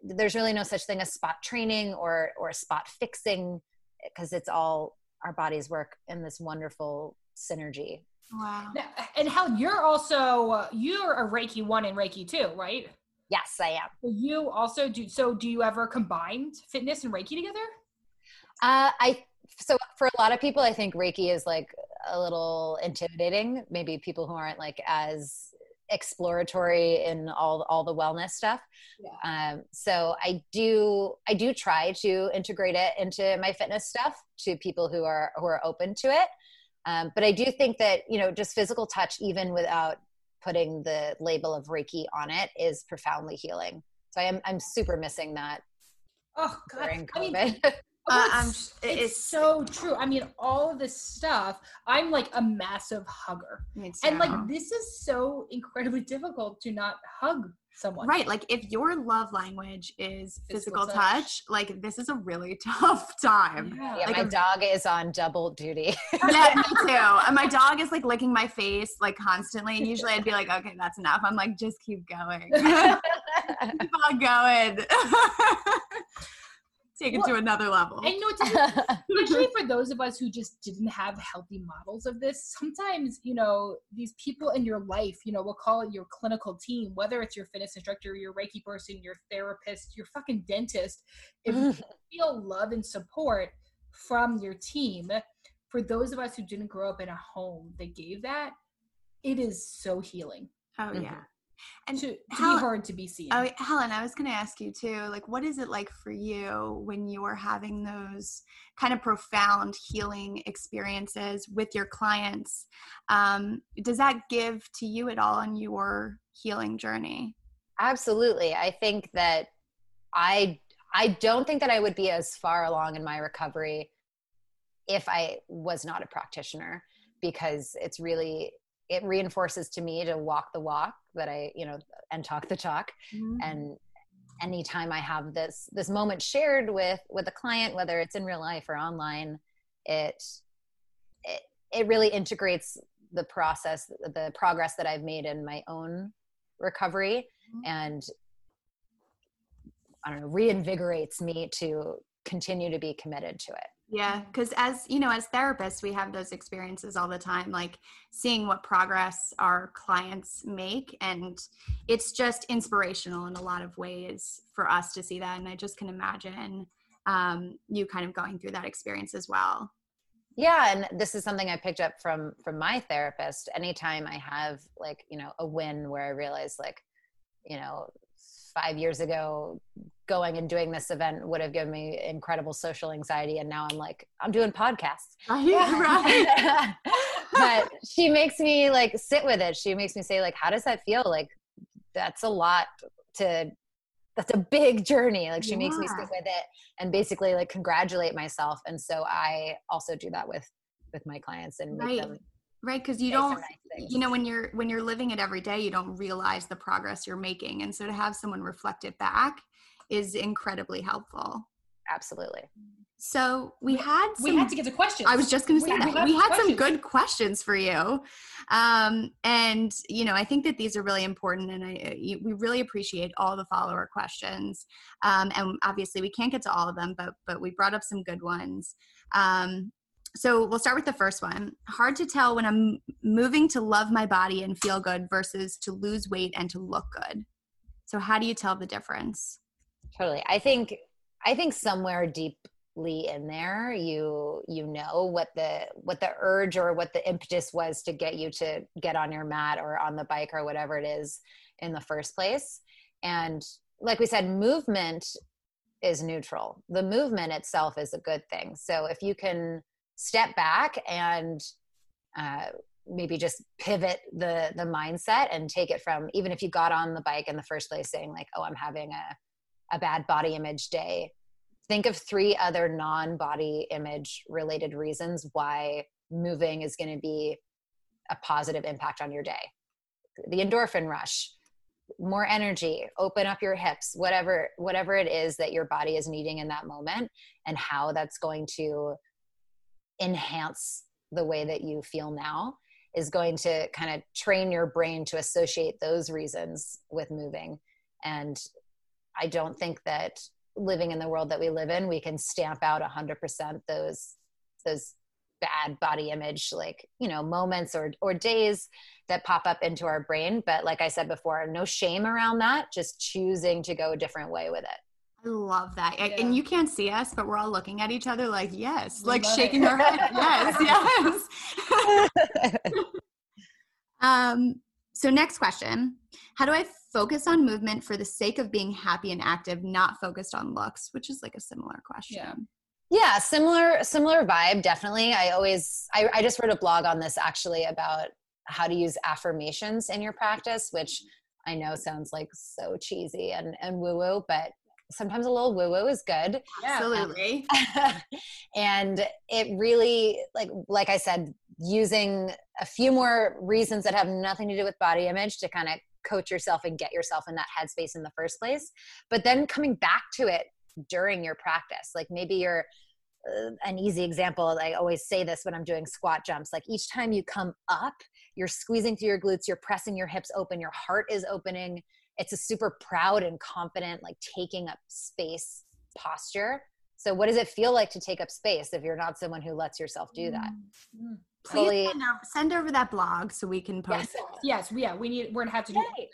There's really no such thing as spot training or, or spot fixing because it's all our bodies work in this wonderful synergy. Wow. Now, and Helen, you're also, uh, you're a Reiki one and Reiki two, right? Yes, I am. So you also do. So do you ever combine fitness and Reiki together? Uh, I, so for a lot of people, I think Reiki is like a little intimidating, maybe people who aren't like as exploratory in all, all the wellness stuff. Yeah. Um, so I do, I do try to integrate it into my fitness stuff to people who are, who are open to it. Um, but I do think that, you know, just physical touch, even without putting the label of Reiki on it, is profoundly healing. So I am, I'm super missing that. Oh God. During COVID. I mean- Uh, oh, it's, I'm, it's, it's so true. I mean, all of this stuff, I'm like a massive hugger. And like, this is so incredibly difficult to not hug someone. Right. Like if your love language is physical, physical touch, touch, like this is a really tough time. Yeah, yeah like, my dog is on double duty. Yeah, me too. And my dog is like licking my face like constantly. And usually I'd be like, okay, that's enough. I'm like, just keep going. Keep on going. take it well, to another level. I know, it's especially for those of us who just didn't have healthy models of this. Sometimes, you know, these people in your life, you know, we'll call it your clinical team, whether it's your fitness instructor, your Reiki person, your therapist, your fucking dentist, if you feel love and support from your team, for those of us who didn't grow up in a home that gave that, it is so healing. Oh, mm-hmm. yeah. And to, to Helen, be hard to be seen. Oh, Helen, I was going to ask you too, like, what is it like for you when you are having those kind of profound healing experiences with your clients? Um, does that give to you at all on your healing journey? Absolutely. I think that I, I don't think that I would be as far along in my recovery if I was not a practitioner, because it's really, it reinforces to me to walk the walk that I, you know, and talk the talk. Mm-hmm. And anytime I have this, this moment shared with, with a client, whether it's in real life or online, it, it, it really integrates the process, the progress that I've made in my own recovery, mm-hmm. and I don't know, reinvigorates me to continue to be committed to it. Yeah. Cause as you know, as therapists, we have those experiences all the time, like seeing what progress our clients make. And it's just inspirational in a lot of ways for us to see that. And I just can imagine um, you kind of going through that experience as well. Yeah. And this is something I picked up from, from my therapist. Anytime I have like, you know, a win where I realize like, you know, five years ago, going and doing this event would have given me incredible social anxiety. And now I'm like, I'm doing podcasts. Right. But she makes me like sit with it. She makes me say like, how does that feel? Like that's a lot to, that's a big journey. Like she yeah. makes me sit with it and basically like congratulate myself. And so I also do that with, with my clients and make right. them. Right. Cause you don't, you know, when you're, when you're living it every day, you don't realize the progress you're making. And so to have someone reflect it back is incredibly helpful. Absolutely. So we had, some, we had to get to questions. I was just going to say, we, we, we had questions. Some good questions for you. Um, and you know, I think that these are really important and I, we really appreciate all the follower questions. Um, and obviously we can't get to all of them, but, but we brought up some good ones. Um, So we'll start with the first one. Hard to tell when I'm moving to love my body and feel good versus to lose weight and to look good. So how do you tell the difference? Totally. I think I think somewhere deeply in there, you you know what the what the urge or what the impetus was to get you to get on your mat or on the bike or whatever it is in the first place. And like we said, movement is neutral. The movement itself is a good thing. So if you can step back and uh, maybe just pivot the the mindset and take it from, even if you got on the bike in the first place saying like, oh, I'm having a, a bad body image day. Think of three other non-body image related reasons why moving is going to be a positive impact on your day. The endorphin rush, more energy, open up your hips, whatever, whatever it is that your body is needing in that moment and how that's going to enhance the way that you feel now is going to kind of train your brain to associate those reasons with moving. And I don't think that living in the world that we live in, we can stamp out a hundred percent those, those bad body image, like, you know, moments or, or days that pop up into our brain. But like I said before, no shame around that, just choosing to go a different way with it. I love that. Yeah. And you can't see us, but we're all looking at each other like, yes, we like shaking it. Our head. Yes, yes. um, so next question. How do I focus on movement for the sake of being happy and active, not focused on looks, which is like a similar question. Yeah. Yeah. Similar, similar vibe. Definitely. I always, I, I just wrote a blog on this actually about how to use affirmations in your practice, which I know sounds like so cheesy and, and woo woo, but sometimes a little woo-woo is good. Absolutely. Um, and it really, like, like I said, using a few more reasons that have nothing to do with body image to kind of coach yourself and get yourself in that headspace in the first place, but then coming back to it during your practice. Like maybe you're uh, an easy example. I always say this when I'm doing squat jumps, like each time you come up, you're squeezing through your glutes, you're pressing your hips open, your heart is opening. It's a super proud and confident, like taking up space posture. So what does it feel like to take up space if you're not someone who lets yourself do that? Mm-hmm. Please send over, send over that blog so we can post yes. it. Yes, yeah, we need, we're gonna have to do that. Right.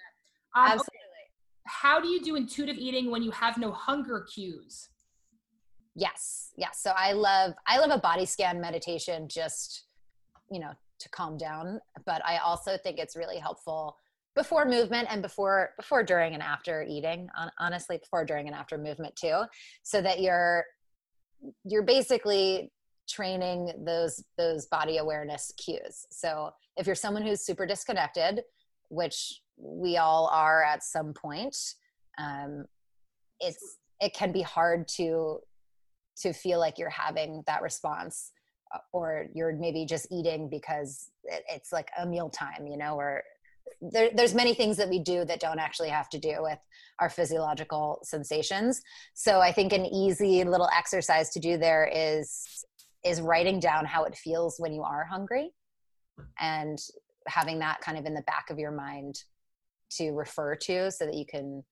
Um, Absolutely. Okay. How do you do intuitive eating when you have no hunger cues? Yes, yes. So I love, I love a body scan meditation just, you know, to calm down. But I also think it's really helpful before movement and before, before, during, and after eating. On, honestly, before, during, and after movement too, so that you're, you're basically training those those body awareness cues. So if you're someone who's super disconnected, which we all are at some point, um, it's it can be hard to to feel like you're having that response, or you're maybe just eating because it, it's like a meal time, you know, or there, there's many things that we do that don't actually have to do with our physiological sensations. So I think an easy little exercise to do there is is writing down how it feels when you are hungry and having that kind of in the back of your mind to refer to so that you can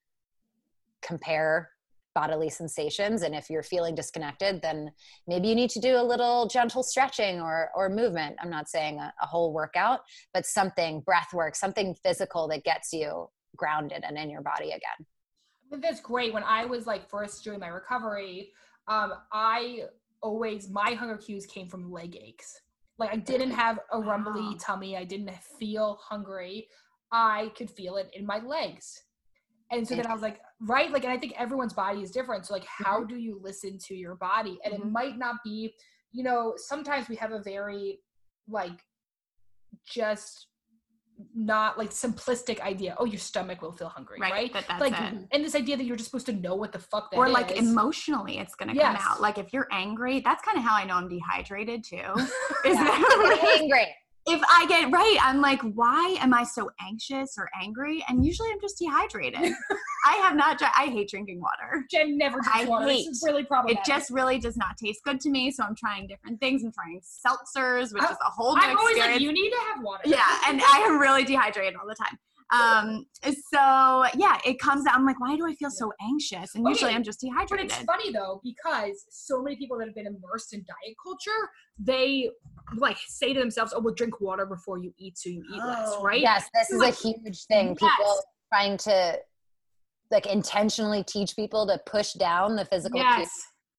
compare bodily sensations. And if you're feeling disconnected, then maybe you need to do a little gentle stretching or or movement. I'm not saying a, a whole workout, but something, breath work, something physical that gets you grounded and in your body again. That's great. When I was like first doing my recovery, um, I... always my hunger cues came from leg aches. Like I didn't have a rumbly wow. tummy. I didn't feel hungry. I could feel it in my legs. And so then I was like, right. Like, and I think everyone's body is different. So like, how do you listen to your body? And mm-hmm. it might not be, you know, sometimes we have a very like, just not like simplistic idea. Oh, your stomach will feel hungry. Right. right? But that's like, it. And this idea that you're just supposed to know what the fuck that or is. Or like emotionally it's going to yes. come out. Like if you're angry, that's kind of how I know I'm dehydrated too. Is yeah. that angry? If I get right, I'm like, why am I so anxious or angry? And usually I'm just dehydrated. I have not, I hate drinking water. Jen never drinks water. Hate. This is really problematic. It just really does not taste good to me. So I'm trying different things. I'm trying seltzers, which I, is a whole new I'm always experience. Like, you need to have water. Yeah. And I am really dehydrated all the time. Um, so yeah, it comes out. I'm like, why do I feel so anxious? And okay. usually I'm just dehydrated. But it's funny though, because so many people that have been immersed in diet culture, they like say to themselves, oh, well, drink water before you eat. So you eat oh. less, right? Yes. This is like, a huge thing. People yes. trying to like intentionally teach people to push down the physical. Yes.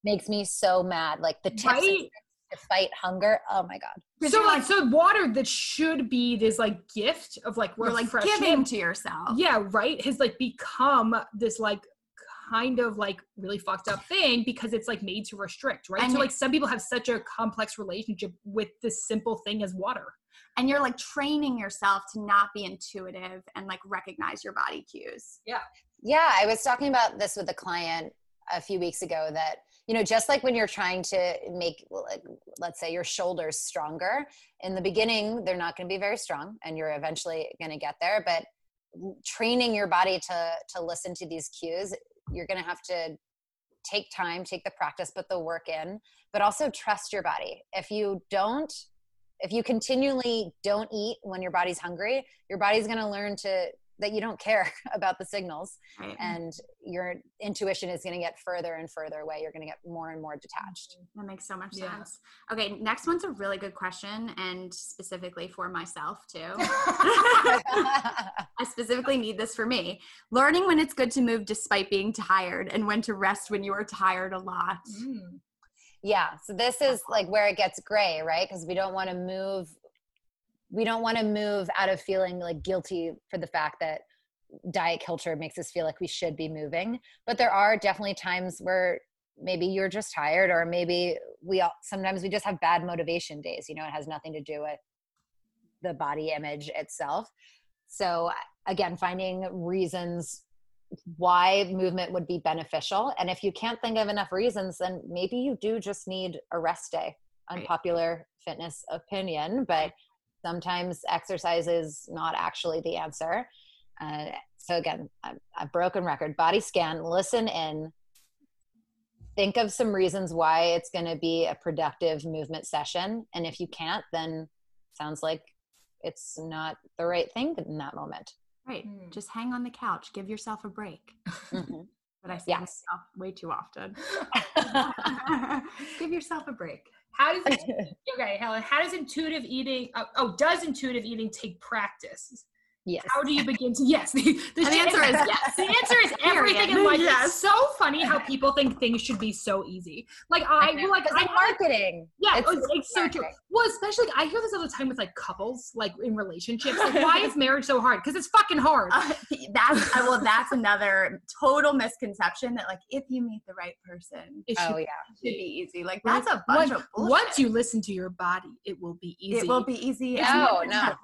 Makes me so mad. Like the tips right? to fight hunger. Oh my God. So like, like so water that should be this like gift of like refreshment. You're like giving to yourself. Yeah, right. Has like become this like kind of like really fucked up thing because it's like made to restrict, right? And so like some people have such a complex relationship with this simple thing as water. And you're like training yourself to not be intuitive and like recognize your body cues. Yeah. Yeah. I was talking about this with a client a few weeks ago that, you know, just like when you're trying to make, like, let's say your shoulders stronger, in the beginning, they're not going to be very strong and you're eventually going to get there, but training your body to, to listen to these cues, you're going to have to take time, take the practice, put the work in, but also trust your body. If you don't, if you continually don't eat when your body's hungry, your body's going to learn to, that you don't care about the signals right. and your intuition is going to get further and further away. You're going to get more and more detached. That makes so much yeah. sense. Okay. Next one's a really good question and specifically for myself too. I specifically need this for me. Learning when it's good to move despite being tired and when to rest when you are tired a lot. Mm. Yeah. So this is like where it gets gray, right? Because we don't want to move We don't want to move out of feeling like guilty for the fact that diet culture makes us feel like we should be moving. But there are definitely times where maybe you're just tired or maybe we all, sometimes we just have bad motivation days. You know, it has nothing to do with the body image itself. So again, finding reasons why movement would be beneficial. And if you can't think of enough reasons, then maybe you do just need a rest day. Unpopular fitness opinion, but sometimes exercise is not actually the answer. Uh, so again, a broken record, body scan, listen in, think of some reasons why it's going to be a productive movement session. And if you can't, then sounds like it's not the right thing in that moment. Right. Mm. Just hang on the couch, give yourself a break. Mm-hmm. But I say yes. myself way too often. Give yourself a break. How does it, okay, Helen, how does intuitive eating, oh, oh, does intuitive eating take practice? Yes. How do you begin to, yes. The, the, the answer is yes. The answer is everything in life. Yes. It's so funny how people think things should be so easy. Like I, I like I, marketing. Yeah, it's, it's, it's so marketing. True. Well, especially, I hear this all the time with like couples, like in relationships. Like, why is marriage so hard? Because it's fucking hard. Uh, that's, I, well, that's another total misconception that like, if you meet the right person, it should, oh, yeah. should be easy. Like that's a bunch once, of bullshit. Once you listen to your body, it will be easy. It will be easy. No, no, no.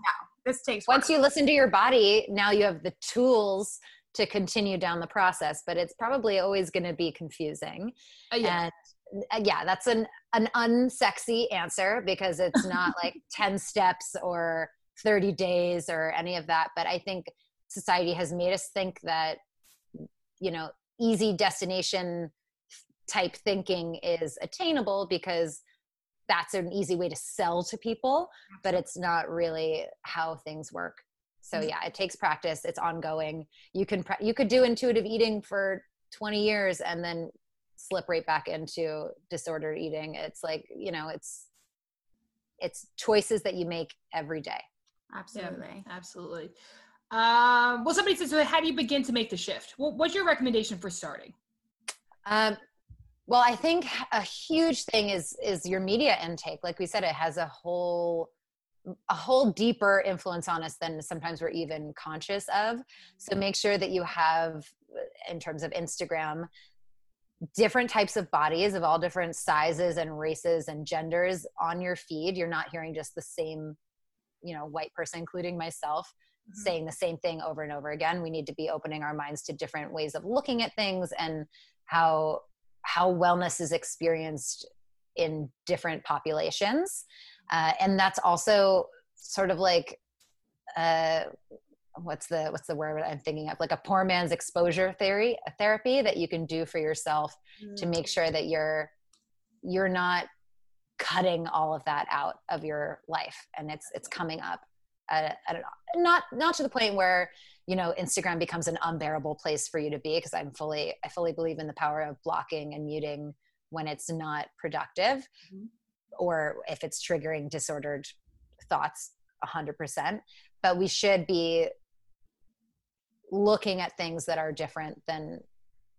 This takes work. Once you listen to your body, now you have the tools to continue down the process, but it's probably always going to be confusing. Uh, yeah. And uh, yeah, that's an, an unsexy answer because it's not like ten steps or thirty days or any of that. But I think society has made us think that, you know, easy destination type thinking is attainable because that's an easy way to sell to people, but it's not really how things work. So yeah, it takes practice. It's ongoing. You can, you could do intuitive eating for twenty years and then slip right back into disordered eating. It's like, you know, it's, it's choices that you make every day. Absolutely. Yeah, absolutely. Um, well, somebody says, so how do you begin to make the shift? Well, what's your recommendation for starting? Um, Well, I think a huge thing is is your media intake. Like we said, it has a whole a whole deeper influence on us than sometimes we're even conscious of. So make sure that you have, in terms of Instagram, different types of bodies of all different sizes and races and genders on your feed. You're not hearing just the same, you know, white person, including myself, mm-hmm. saying the same thing over and over again. We need to be opening our minds to different ways of looking at things and how how wellness is experienced in different populations. Uh, and that's also sort of like, uh, what's the, what's the word I'm thinking of? Like a poor man's exposure theory, a therapy that you can do for yourself mm. to make sure that you're, you're not cutting all of that out of your life. And it's, it's coming up. Uh, I don't know, not, not to the point where, you know, Instagram becomes an unbearable place for you to be. Cause I'm fully, I fully believe in the power of blocking and muting when it's not productive mm-hmm. or if it's triggering disordered thoughts a hundred percent, but we should be looking at things that are different than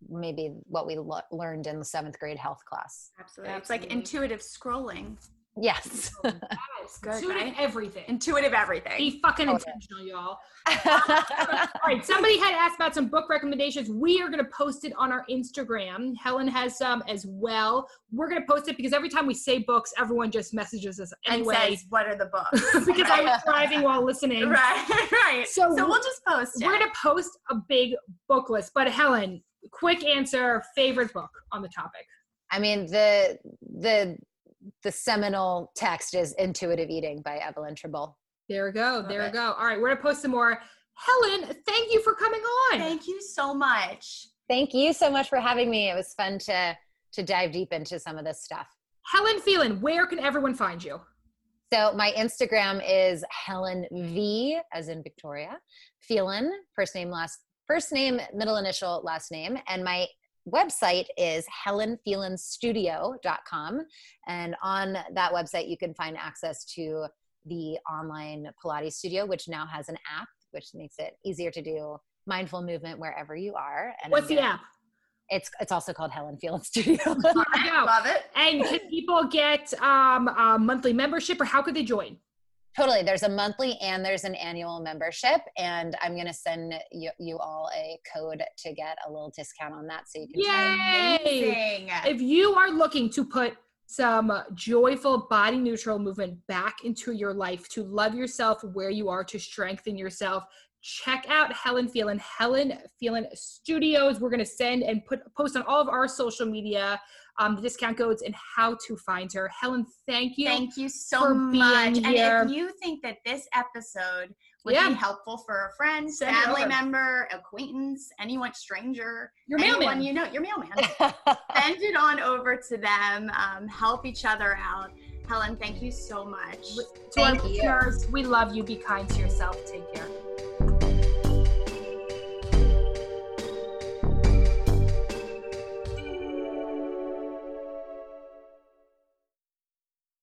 maybe what we lo- learned in the seventh grade health class. Absolutely. It's like intuitive scrolling. Yes. That is good, intuitive right? everything. Intuitive everything. Be fucking oh, intentional, yeah. y'all. All right. Somebody had asked about some book recommendations. We are going to post it on our Instagram. Helen has some as well. We're going to post it because every time we say books, everyone just messages us anyway. And says, what are the books? Because I was driving while listening. Right, right. So, so we'll, we'll just post it. We're going to post a big book list. But Helen, quick answer, favorite book on the topic. I mean, the the... the seminal text is Intuitive Eating by Evelyn Tribole. There we go. Love there we go. All right. We're going to post some more. Helen, thank you for coming on. Thank you so much. Thank you so much for having me. It was fun to, to dive deep into some of this stuff. Helen Phelan, where can everyone find you? So my Instagram is Helen V as in Victoria, Phelan, first name, last, first name, middle initial, last name. And my website is helen phelan studio dot com. And on that website, you can find access to the online Pilates studio, which now has an app, which makes it easier to do mindful movement wherever you are. And what's again, the app? It's it's also called Helen Phelan Studio. I love it. And can people get um, a monthly membership or how could they join? Totally. There's a monthly and there's an annual membership, and I'm going to send you, you all a code to get a little discount on that. So you can Yay! Amazing. If you are looking to put some joyful body neutral movement back into your life, to love yourself where you are, to strengthen yourself, check out Helen Phelan, Helen Phelan Studios. We're going to send and put post on all of our social media Um, the discount codes and how to find her. Helen, thank you. Thank you so much. And if you think that this episode would yeah. be helpful for a friend, family member, acquaintance, anyone, stranger, your mailman, you know, your mailman, send it on over to them. Um, help each other out. Helen, thank you so much. To thank our listeners, you. We love you. Be kind to yourself. Take care.